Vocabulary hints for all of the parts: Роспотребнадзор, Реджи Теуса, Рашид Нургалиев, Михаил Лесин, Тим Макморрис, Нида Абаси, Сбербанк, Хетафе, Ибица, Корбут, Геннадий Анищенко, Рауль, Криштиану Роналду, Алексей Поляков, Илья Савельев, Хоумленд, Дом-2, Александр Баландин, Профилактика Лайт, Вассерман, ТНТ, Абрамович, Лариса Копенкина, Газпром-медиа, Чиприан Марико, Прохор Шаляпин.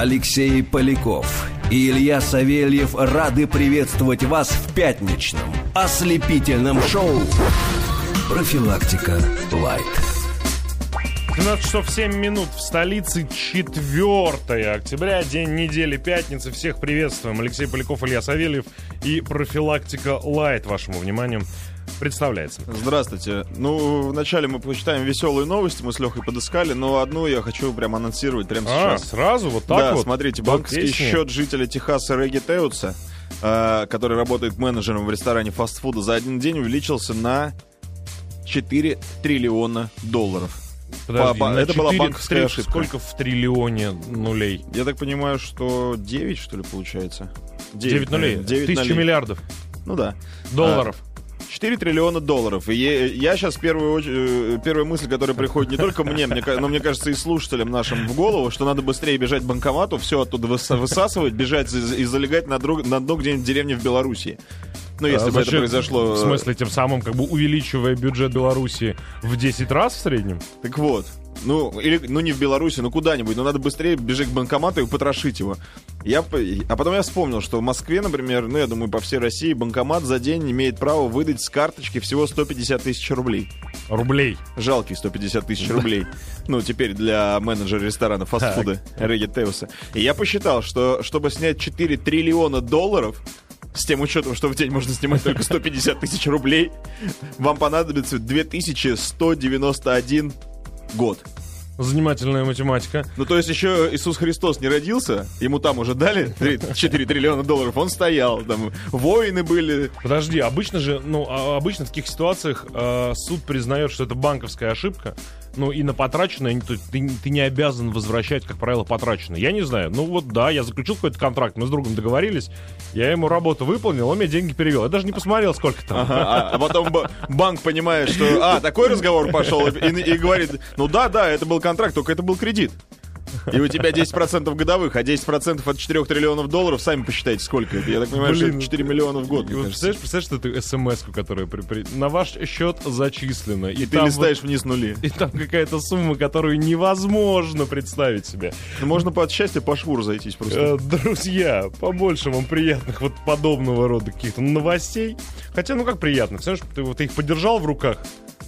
Алексей Поляков и Илья Савельев рады приветствовать вас в пятничном ослепительном шоу «Профилактика Лайт». 12 часов 7 минут в столице, 4 октября, день недели, пятница. Всех приветствуем. Алексей Поляков, Илья Савельев и «Профилактика Лайт» вашему вниманию представляется. Здравствуйте. Ну, вначале мы почитаем веселые новости, мы с Лехой подыскали, но одну я хочу прям анонсировать прямо сейчас. Сразу? Вот так да, вот? Да, смотрите, банковский счет жителя Техаса Реджи Теуса, который работает менеджером в ресторане фастфуда, за один день увеличился на $4 триллиона. Подожди, это была банковская ошибка. Сколько в триллионе нулей? Я так понимаю, что 9, что ли, получается? 9 нулей? 9 тысяча нулей. Миллиардов? Ну да. Долларов? 4 триллиона долларов. И я сейчас первая мысль, которая приходит не только мне, но, мне кажется, и слушателям нашим в голову, что надо быстрее бежать к банкомату, все оттуда высасывать, бежать и залегать на дно где-нибудь в деревне в Белоруссии. Ну, если бы это произошло... В смысле, тем самым, как бы увеличивая бюджет Беларуси в 10 раз в среднем? Так вот. Ну, или, ну, не в Беларуси, но куда-нибудь. Но надо быстрее бежать к банкомату и потрошить его. А потом я вспомнил, что в Москве, например, ну, я думаю, по всей России, банкомат за день имеет право выдать с карточки всего 150 тысяч рублей. Рублей? Жалкие 150 тысяч рублей. Ну, теперь для менеджера ресторана фастфуда Реджи Теуса. И я посчитал, что чтобы снять 4 триллиона долларов... С тем учетом, что в день можно снимать только 150 тысяч рублей, вам понадобится 2191 год. Занимательная математика. Ну, то есть еще Иисус Христос не родился, ему там уже дали 4 триллиона долларов, он стоял, там воины были. Подожди, обычно в таких ситуациях суд признает, что это банковская ошибка, ну, и на потраченное ты не обязан возвращать, как правило, потраченное. Я не знаю, ну вот да, я заключил какой-то контракт, мы с другом договорились, я ему работу выполнил, он мне деньги перевел. Я даже не посмотрел, сколько там. Ага, а потом банк понимает, что, такой разговор пошел, и говорит, ну да, это был контракт, только это был кредит. И у тебя 10% годовых, а 10% от 4 триллионов долларов, сами посчитайте, сколько это. Я так понимаю, что это 4 миллиона в год. Представляешь, что это смс-ку, которая на ваш счет зачислена. И ты листаешь вниз нули. И там какая-то сумма, которую невозможно представить себе. Можно под счастье по швур зайтись просто. Друзья, побольше вам приятных вот подобного рода каких-то новостей. Хотя, ну как приятно, все равно ты их подержал в руках.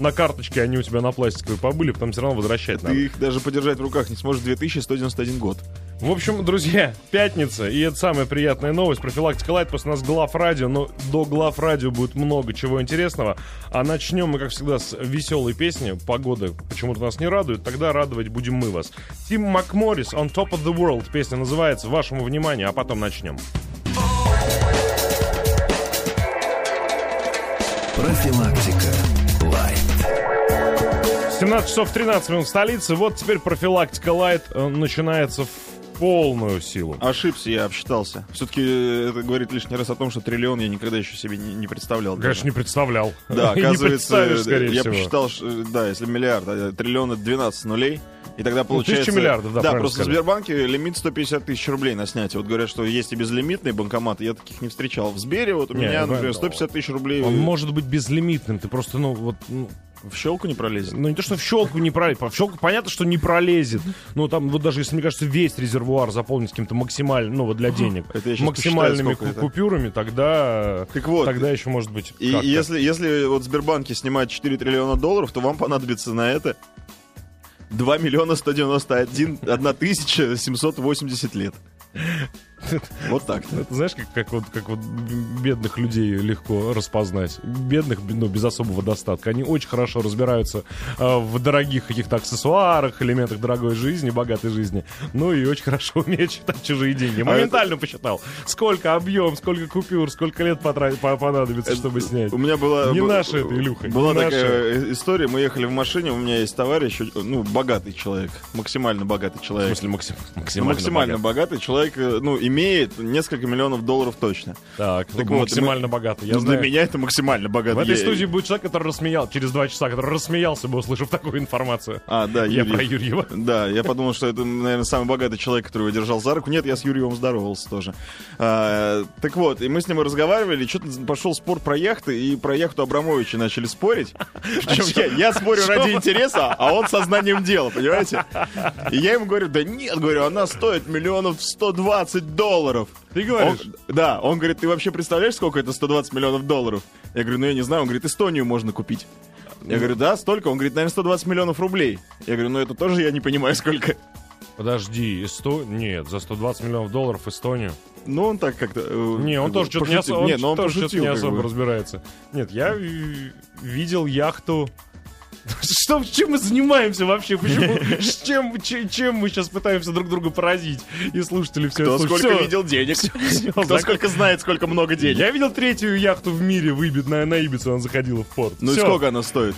На карточке они у тебя на пластиковой побыли, потом все равно возвращать надо. Ты их даже подержать в руках не сможешь 2191 год. В общем, друзья, пятница, и это самая приятная новость. Профилактика Лайт, после нас главрадио, но до главрадио будет много чего интересного. А начнем мы, как всегда, с веселой песни. Погода почему-то нас не радует, тогда радовать будем мы вас. Тим Макморрис, «On Top of the World», песня называется, вашему вниманию, а потом начнем. Профилактика. 17 часов 13 минут в столице. Вот теперь профилактика Лайт начинается в полную силу. Ошибся я, обсчитался. Все-таки это говорит лишний раз о том, что триллион я никогда еще себе не представлял. Конечно, даже. Не представлял. Да, оказывается, я посчитал, да, если миллиард, триллион — это 12 нулей. И тогда получается... 1000 миллиардов, да, просто сказать. В Сбербанке лимит 150 тысяч рублей на снятие. Вот говорят, что есть и безлимитные банкоматы, я таких не встречал. В Сбере вот у меня, например, 150 тысяч рублей. Он может быть безлимитным, ты просто, в щелку не пролезет? Ну, не то, что в щелку не пролезет. В щелку понятно, что не пролезет. Но там, вот даже если, мне кажется, весь резервуар заполнить каким-то максимальным, вот для денег, максимальными купюрами, тогда еще может быть как-то. И если вот в Сбербанке снимать 4 триллиона долларов, то вам понадобится на это 2 191 780 лет. Вот так. Это знаешь, как вот бедных людей легко распознать. Бедных, но без особого достатка. Они очень хорошо разбираются в дорогих каких-то аксессуарах, элементах дорогой жизни, богатой жизни. Ну и очень хорошо умеют считать чужие деньги. Моментально посчитал, сколько объем, сколько купюр, сколько лет понадобится, чтобы снять. У меня была... Не наша это, Илюха. Была такая история. Мы ехали в машине, у меня есть товарищ, богатый человек. Максимально богатый человек. В смысле, максимально богатый человек. человек, ну, имеет несколько миллионов долларов точно. Так вот, максимально богатый. Я знаю. Для меня это максимально богатый. В этой студии будет человек, который рассмеял через 2 часа, который рассмеялся бы, услышав такую информацию. А, да, Юрий. Я про Юрьева. Да, я подумал, что это, наверное, самый богатый человек, который его держал за руку. Нет, я с Юрьевым здоровался тоже. Так вот, и мы с ним разговаривали, что-то пошел спор про яхты, и про яхту Абрамовича начали спорить. Причем я спорю ради интереса, а он со знанием дела, понимаете? И я ему говорю, да нет, говорю, она стоит $120 миллионов. Ты говоришь? Он говорит, ты вообще представляешь, сколько это $120 миллионов? Я говорю, ну я не знаю. Он говорит, Эстонию можно купить. Я говорю, да, столько? Он говорит, наверное, $120 миллионов рублей. Я говорю, ну это тоже я не понимаю, сколько. Подожди, Нет, за $120 миллионов Эстонию. Ну, он так как-то... Не, он тоже что-то не особо разбирается. Нет, я видел яхту... Чем мы занимаемся вообще? Почему? Чем мы сейчас пытаемся друг друга поразить? И слушатели все это слушают. Кто сколько видел денег. Кто сколько знает, сколько много денег. Я видел 3-ю яхту в мире выбитную на Ибицу, она заходила в порт. Ну и сколько она стоит?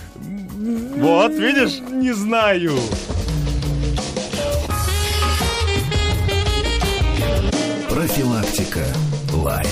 Вот, видишь? Не знаю. Профилактика Лайт.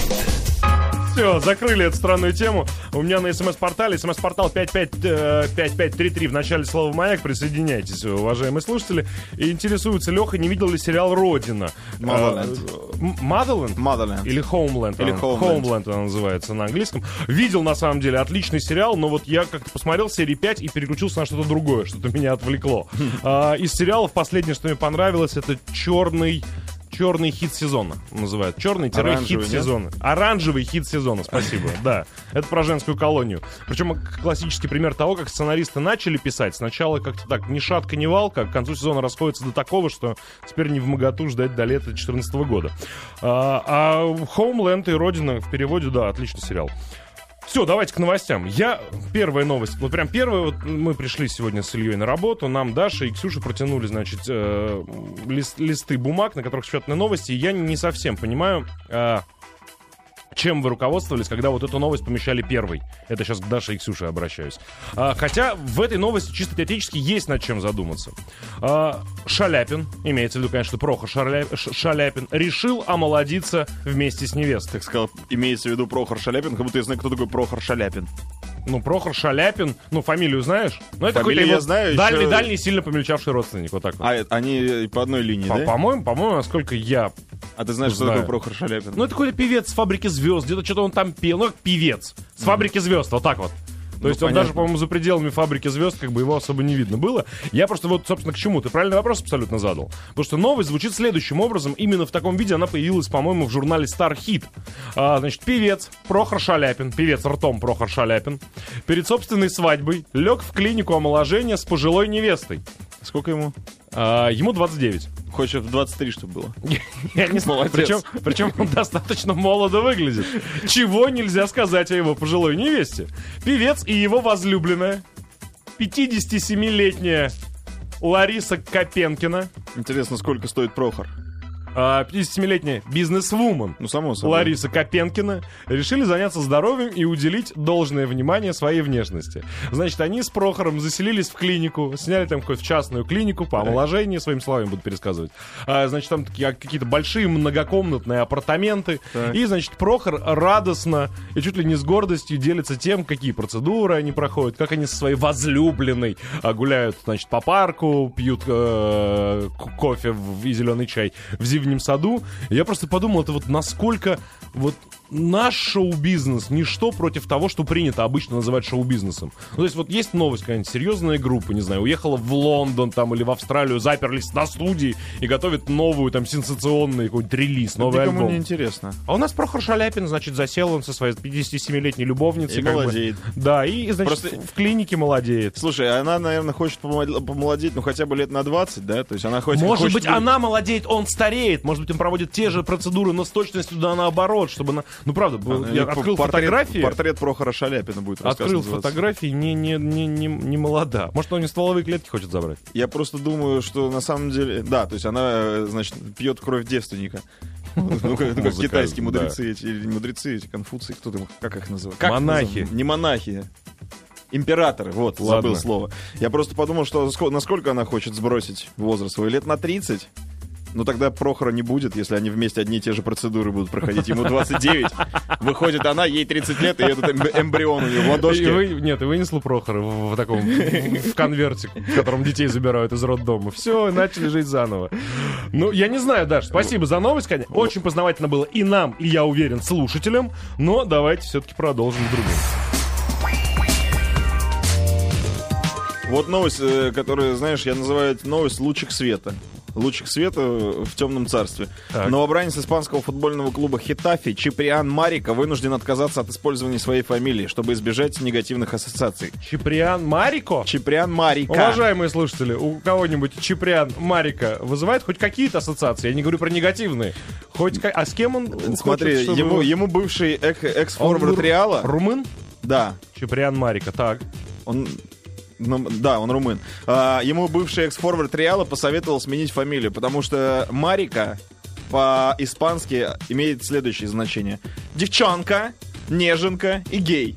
Все, закрыли эту странную тему. У меня на СМС-портале, СМС-портал 5533 в начале слова «Маяк». Присоединяйтесь, уважаемые слушатели. И интересуется Леха, не видел ли сериал «Родина»? Motherland? Motherland. Или Homeland? Или Homeland она называется на английском. Видел, на самом деле, отличный сериал, но вот я как-то посмотрел серии 5 и переключился на что-то другое, что-то меня отвлекло. Из сериалов последнее, что мне понравилось, это «Черный хит сезона» называют. Черный-хит сезона. Оранжевый хит сезона, спасибо. Да, это про женскую колонию. Причем классический пример того, как сценаристы начали писать. Сначала как-то так ни шатка, ни валка. К концу сезона расходится до такого, что теперь не вмоготу ждать до лета 2014 года. А «Хоумленд» и «Родина» в переводе, да, отличный сериал. Все, давайте к новостям. Первая новость. Вот прям первая. Вот мы пришли сегодня с Ильей на работу. Нам Даша и Ксюша протянули, значит, листы бумаг, на которых спрятаны новости. И я не совсем понимаю... Чем вы руководствовались, когда вот эту новость помещали первой? Это сейчас к Даше и Ксюше обращаюсь. Хотя в этой новости чисто теоретически есть над чем задуматься. Шаляпин, имеется в виду, конечно, Прохор Шаляпин, решил омолодиться вместе с невестой. Так сказал, имеется в виду Прохор Шаляпин, как будто я знаю, кто такой Прохор Шаляпин. Ну, Прохор Шаляпин, ну, фамилию знаешь? Ну, это какой-то его дальний-дальний, еще... сильно помельчавший родственник, вот так вот. А они по одной линии, да? По-моему, насколько я... А ты знаешь, что такое Прохор Шаляпин? Ну, это какой-то певец с «Фабрики звезд», где-то что-то он там пел, ну, как певец с «Фабрики звезд», вот так вот. То есть он даже, по-моему, за пределами «Фабрики звезд», как бы его особо не видно было. Я просто вот, собственно, к чему? Ты правильный вопрос абсолютно задал. Потому что новость звучит следующим образом. Именно в таком виде она появилась, по-моему, в журнале Star Hit. Значит, певец Прохор Шаляпин, певец ртом Прохор Шаляпин, перед собственной свадьбой лег в клинику омоложения с пожилой невестой. Сколько ему? Ему 29. Хочешь, в 23 чтобы было. Я не знаю. Причем он достаточно молодо выглядит. Чего нельзя сказать о его пожилой невесте. Певец и его возлюбленная, 57-летняя Лариса Копенкина. Интересно, сколько стоит Прохор? 57-летняя бизнесвумен Лариса Копенкина решили заняться здоровьем и уделить должное внимание своей внешности. Значит, они с Прохором заселились в клинику, сняли там какую-то частную клинику по омоложению, своими словами буду пересказывать. Значит, там такие, какие-то большие многокомнатные апартаменты. Так. И, значит, Прохор радостно и чуть ли не с гордостью делится тем, какие процедуры они проходят, как они со своей возлюбленной гуляют, значит, по парку, пьют кофе и зеленый чай в зимнем саду. Я просто подумал, это вот насколько вот наш шоу-бизнес ничто против того, что принято обычно называть шоу-бизнесом. Ну, то есть вот есть новость какая-нибудь, серьезная группа, не знаю, уехала в Лондон там или в Австралию, заперлись на студии и готовят новую там сенсационный какой-нибудь релиз, новый альбом. Никому не интересно. А у нас Прохор Шаляпин, значит, засел он со своей 57-летней любовницей. И молодеет. Да, и, значит, просто... в клинике молодеет. Слушай, она, наверное, хочет помолодеть, ну, хотя бы лет на 20, да? То есть она хочет... Может быть, она молодеет, он стареет, может быть, он проводит те же процедуры, но с точностью да наоборот, чтобы она... Ну, правда, я открыл фотографии. Портрет Прохора Шаляпина будет рассказ называться. Открыл фотографии, не молода. Может, он не стволовые клетки хочет забрать? Я просто думаю, что на самом деле... Да, то есть она, значит, пьет кровь девственника. Ну, как китайские мудрецы эти, или мудрецы эти, конфуции, кто там, как их называют? Монахи. Не монахи. Императоры, вот, забыл слово. Я просто подумал, что насколько она хочет сбросить возраст свой, лет на 30... Ну тогда Прохора не будет, если они вместе одни и те же процедуры будут проходить. Ему 29, выходит она, ей 30 лет, и этот эмбрион у нее в ладошке. Нет, и вынесла Прохора в таком конвертик, в котором детей забирают из роддома. Все, начали жить заново. Ну, я не знаю, Даш, спасибо за новость, конечно. Очень познавательно было и нам, и, я уверен, слушателям. Но давайте все-таки продолжим другим. Вот новость, которую, знаешь, я называю новость «Лучик света». Лучик света в темном царстве. Так. Новобранец испанского футбольного клуба «Хетафе» Чиприан Марико вынужден отказаться от использования своей фамилии, чтобы избежать негативных ассоциаций. Чиприан Марико? Чиприан Марико. Уважаемые слушатели, у кого-нибудь Чиприан Марико вызывает хоть какие-то ассоциации? Я не говорю про негативные. Хоть... А с кем он? Смотри, хочет, чтобы... ему бывший экс-форвард Реала. Румын? Да. Чиприан Марико, так. Он... Ну, да, он румын. Ему бывший экс-форвард Реала посоветовал сменить фамилию, потому что Марика по-испански имеет следующее значение: девчонка, неженка и гей.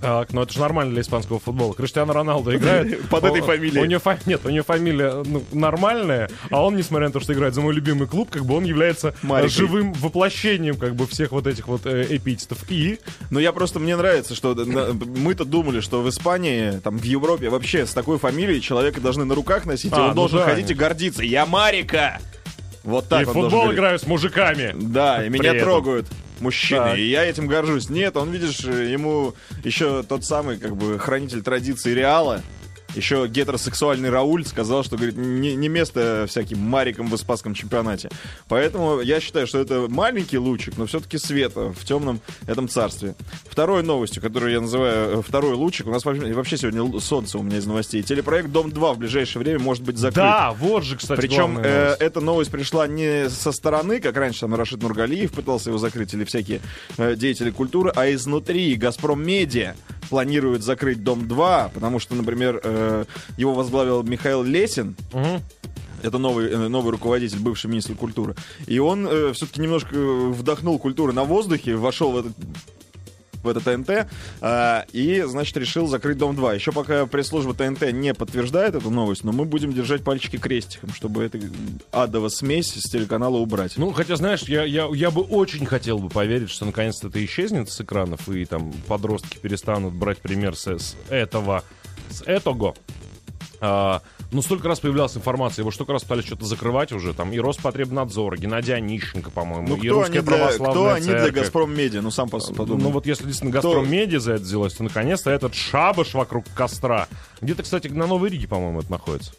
Так, ну это же нормально для испанского футбола. Криштиану Роналду играет под этой фамилией. Нет, у него фамилия нормальная, а он, несмотря на то, что играет за мой любимый клуб, как бы он является живым воплощением как бы всех вот этих вот эпитетов. И... Ну я просто, мне нравится, что мы-то думали, что в Испании, там в Европе вообще с такой фамилией человека должны на руках носить, и он должен ходить и гордиться. Я Марика! Вот так. И в футбол играю с мужиками. Да, и меня трогают. Мужчины, да. И я этим горжусь. Нет, он, видишь, ему еще тот самый, как бы, хранитель традиции Реала, еще гетеросексуальный Рауль сказал, что, говорит, не место всяким Марикам в испанском чемпионате. Поэтому я считаю, что это маленький лучик, но все-таки света в темном этом царстве. Второй новостью, которую я называю второй лучик, у нас вообще сегодня солнце у меня из новостей. Телепроект «Дом-2» в ближайшее время может быть закрыт. Да, вот же, кстати, причем эта новость пришла не со стороны, как раньше там Рашид Нургалиев пытался его закрыть, или всякие деятели культуры, а изнутри. «Газпром-медиа» планирует закрыть «Дом-2», потому что, например, его возглавил Михаил Лесин. Угу. Это новый руководитель, бывший министр культуры. И он все-таки немножко вдохнул культуру на воздухе, вошел в это ТНТ, и, значит, решил закрыть «Дом-2». Еще пока пресс-служба ТНТ не подтверждает эту новость, но мы будем держать пальчики крестиком, чтобы эту адовую смесь с телеканала убрать. Ну, хотя, знаешь, я бы очень хотел бы поверить, что наконец-то это исчезнет с экранов, и там подростки перестанут брать пример с этого. Ну, столько раз появлялась информация, его столько раз пытались что-то закрывать уже, там, и Роспотребнадзор, Геннадий Анищенко, по-моему, ну, и Русская Православная Церковь. Кто они для «Газпром-медиа»? Ну, сам подумай. Ну, вот если действительно «Газпром-медиа» за это взялось, то, наконец-то, этот шабаш вокруг костра. Где-то, кстати, на Новой Риге, по-моему, это находится.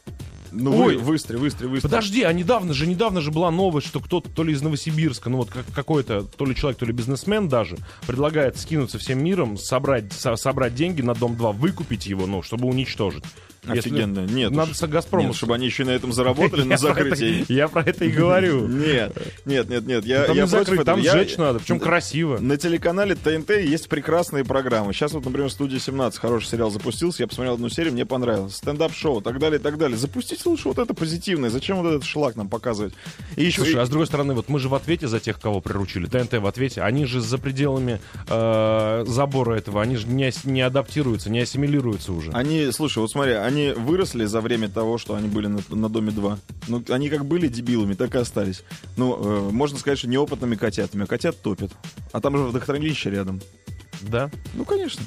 Ну, ой, выстрел. Подожди, а недавно же была новость, что кто-то, то ли из Новосибирска, ну вот какой-то, то ли человек, то ли бизнесмен даже, предлагает скинуться всем миром, собрать деньги на «Дом-2», выкупить его, ну, чтобы уничтожить. Офигенно. Если... Нет. Надо с «Газпромом», чтобы они еще и на этом заработали, на закрытии. Я про это и говорю. Нет. Я против. Там сжечь надо, причем красиво. На телеканале ТНТ есть прекрасные программы. Сейчас вот, например, «Студия 17», хороший сериал запустился, я посмотрел одну серию, мне понравилось. Стендап-шоу, так далее. Запустите лучше вот это позитивное. Зачем вот этот шлак нам показывать? Слушай, а с другой стороны, вот мы же в ответе за тех, кого приручили. ТНТ в ответе. Они же за пределами забора этого, они же не адаптируются, не ассимилируются уже. Они, слушай, вот смотри, они выросли за время того, что они были на «Доме-2». Ну, они как были дебилами, так и остались. Ну, можно сказать, что неопытными котятами. Котят топят. А там же водохранилище рядом. Да? Ну, конечно.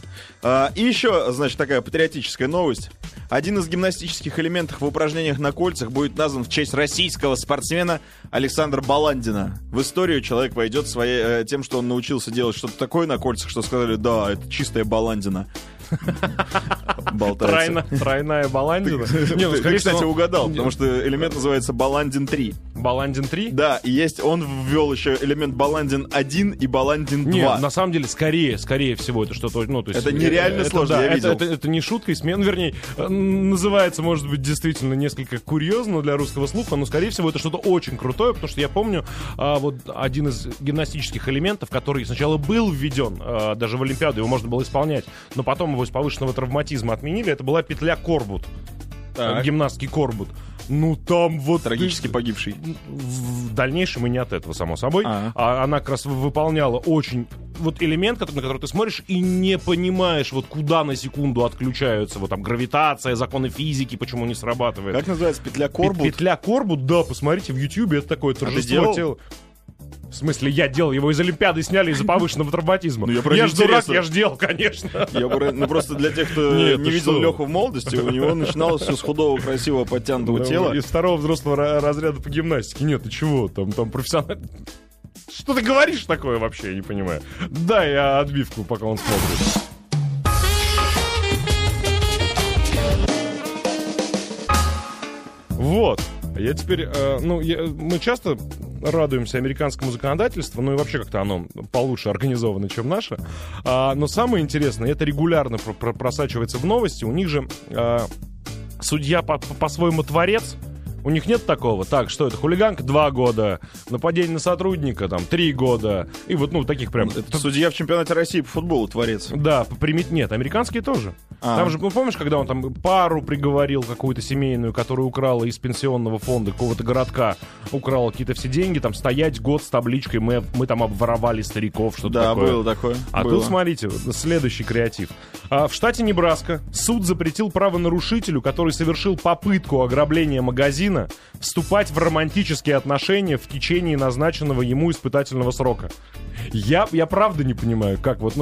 И еще, значит, такая патриотическая новость. Один из гимнастических элементов в упражнениях на кольцах будет назван в честь российского спортсмена Александра Баландина. В историю человек войдет своей, тем, что он научился делать что-то такое на кольцах, что сказали: да, это чистая Баландина. Тройная Баландина. Ты, кстати, угадал, потому что элемент называется Баландин 3. Баландин 3? Да, и есть, он ввел еще элемент Баландин 1 и Баландин 2. Нет, на самом деле, скорее всего, это что-то... Ну, то есть, это нереально сложно, я видел. Это не шутка и смена, вернее, называется, может быть, действительно несколько курьезно для русского слуха, но, скорее всего, это что-то очень крутое, потому что я помню, вот один из гимнастических элементов, который сначала был введен, даже в Олимпиаду его можно было исполнять, но потом его из повышенного травматизма отменили, это была петля Корбут. Так. Гимнастский Корбут. Ну там вот... Трагически погибший. В дальнейшем и не от этого, само собой. Она как раз выполняла очень вот элемент, который, на который ты смотришь и не понимаешь, вот куда на секунду отключаются, вот там гравитация, законы физики, почему не срабатывает. Как называется, петля Корбут? Петля Корбут, да, посмотрите в Ютьюбе, это такое торжество тела. В смысле, я делал его из Олимпиады, сняли из-за повышенного травматизма. Я ж дурак, я ж делал, конечно. Ну просто для тех, кто не видел Леху в молодости, у него начиналось все с худого, красивого, подтянутого тела. Из второго взрослого разряда по гимнастике. Нет, ты чего, там профессионально... Что ты говоришь такое вообще, я не понимаю. Дай я отбивку, пока он смотрит. Вот. Я теперь, мы часто радуемся американскому законодательству, ну и вообще как-то оно получше организовано, чем наше. Но самое интересное, это регулярно просачивается в новости. У них же судья по-своему творец. У них нет такого. Так, что это? Хулиганка 2 года, нападение на сотрудника там 3 года. И вот, таких прям... Это судья в чемпионате России по футболу творец. Да, нет, американские тоже. Там же, помнишь, когда он там пару приговорил какую-то семейную, которая украла из пенсионного фонда какого-то городка, украла какие-то все деньги, там стоять год с табличкой, мы там обворовали стариков, что-то такое. Да, было такое. Тут, смотрите, следующий креатив. В штате Небраска суд запретил правонарушителю, который совершил попытку ограбления магазина, вступать в романтические отношения в течение назначенного ему испытательного срока. Я правда не понимаю, как вот...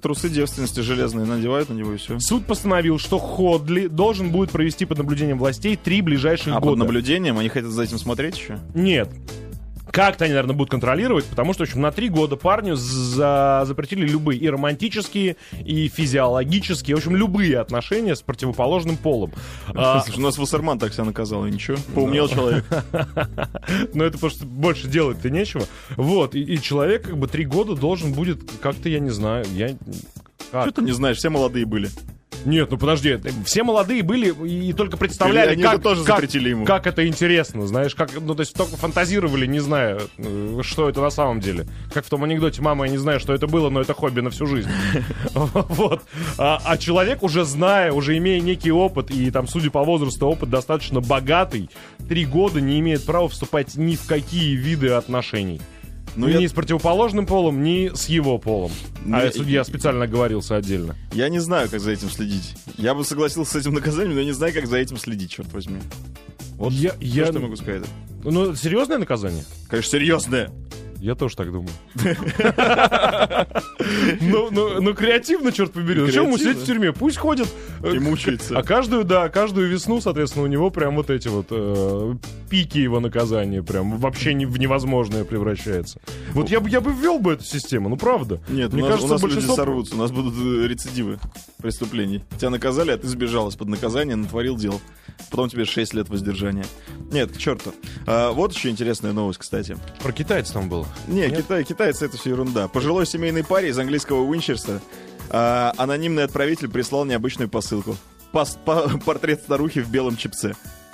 Трусы девственности железные надевают на него и все. Суд постановил, что Ходли должен будет провести под наблюдением властей 3 ближайших года. А под наблюдением? Они хотят за этим смотреть еще? Нет. Как-то они, наверное, будут контролировать, потому что, в общем, на 3 года парню запретили любые и романтические, и физиологические, в общем, любые отношения с противоположным полом. Слушай, у нас Вассерман так себя наказал, и ничего, поумнел человек. Но это потому что больше делать-то нечего. Вот, и человек 3 года должен будет как-то, я не знаю, Что ты не знаешь, все молодые были. Нет, подожди, все молодые были и только представляли, как это интересно, знаешь, то есть только фантазировали, не зная, что это на самом деле. Как в том анекдоте: мама, я не знаю, что это было, но это хобби на всю жизнь. Вот. А человек, уже зная, уже имея некий опыт, и там, судя по возрасту, опыт достаточно богатый, 3 года не имеет права вступать ни в какие виды отношений. Ни с противоположным полом, ни с его полом. Я специально оговорился отдельно. Я не знаю, как за этим следить. Я бы согласился с этим наказанием, но я не знаю, как за этим следить, черт возьми. Вот что могу сказать. Это серьезное наказание? Конечно, серьезное. Я тоже так думаю. Ну, креативно, черт побери. Зачем ему сидеть в тюрьме? Пусть ходит. И мучается. А каждую весну, соответственно, у него прям вот эти пики его наказания прям вообще в невозможное превращается. Вот я бы ввел бы эту систему, правда. Нет, мне кажется, у нас люди сорвутся, у нас будут рецидивы преступлений. Тебя наказали, а ты сбежал из-под наказания, натворил дел. Потом тебе 6 лет воздержания. Нет, к черту. Вот еще интересная новость, кстати. Про китайцев там было. Китайцы — это все ерунда. Пожилой семейной паре из английского Уинчестера анонимный отправитель прислал необычную посылку. Портрет старухи в белом чипце.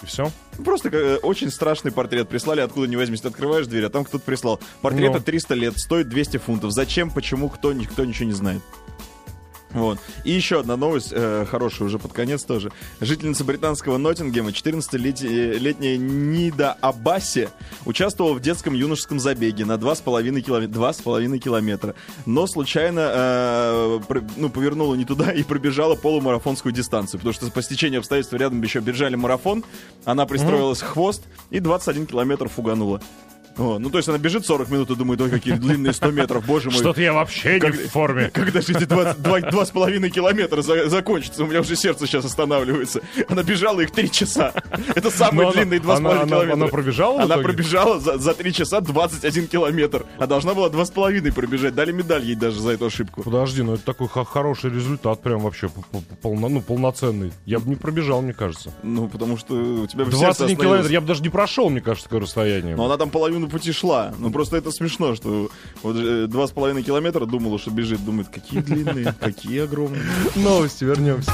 И все? Просто очень страшный портрет прислали, откуда не возьмись. Ты открываешь дверь, а там кто-то прислал. Портрета 300 лет, стоит 200 фунтов. Зачем, почему, кто ничего не знает. Вот. И еще одна новость, хорошая уже под конец тоже. Жительница британского Ноттингема, 14-летняя Нида Абаси, участвовала в детском юношеском забеге на 2,5 километра, но случайно повернула не туда и пробежала полумарафонскую дистанцию, потому что по стечению обстоятельств рядом еще бежали марафон, она пристроилась в хвост и 21 километр фуганула. То есть она бежит 40 минут и думает: ой, какие длинные 100 метров, боже мой. Что-то я вообще не в форме. Когда же эти 2,5 километра закончатся? У меня уже сердце сейчас останавливается. Она бежала их 3 часа. Это самые длинные 2,5 километра. Она пробежала? Она пробежала за 3 часа 21 километр. А должна была 2,5 пробежать. Дали медаль ей даже за эту ошибку. Подожди, это такой хороший результат. Прям вообще полноценный. Я бы не пробежал, мне кажется. Потому что у тебя бы сердце остановилось. 21 километр я бы даже не прошел, мне кажется, такое расстояние. Но она там половину пути шла. Просто это смешно, что 2,5 километра думала, что бежит, думает, какие длинные, какие огромные. Новости, вернемся.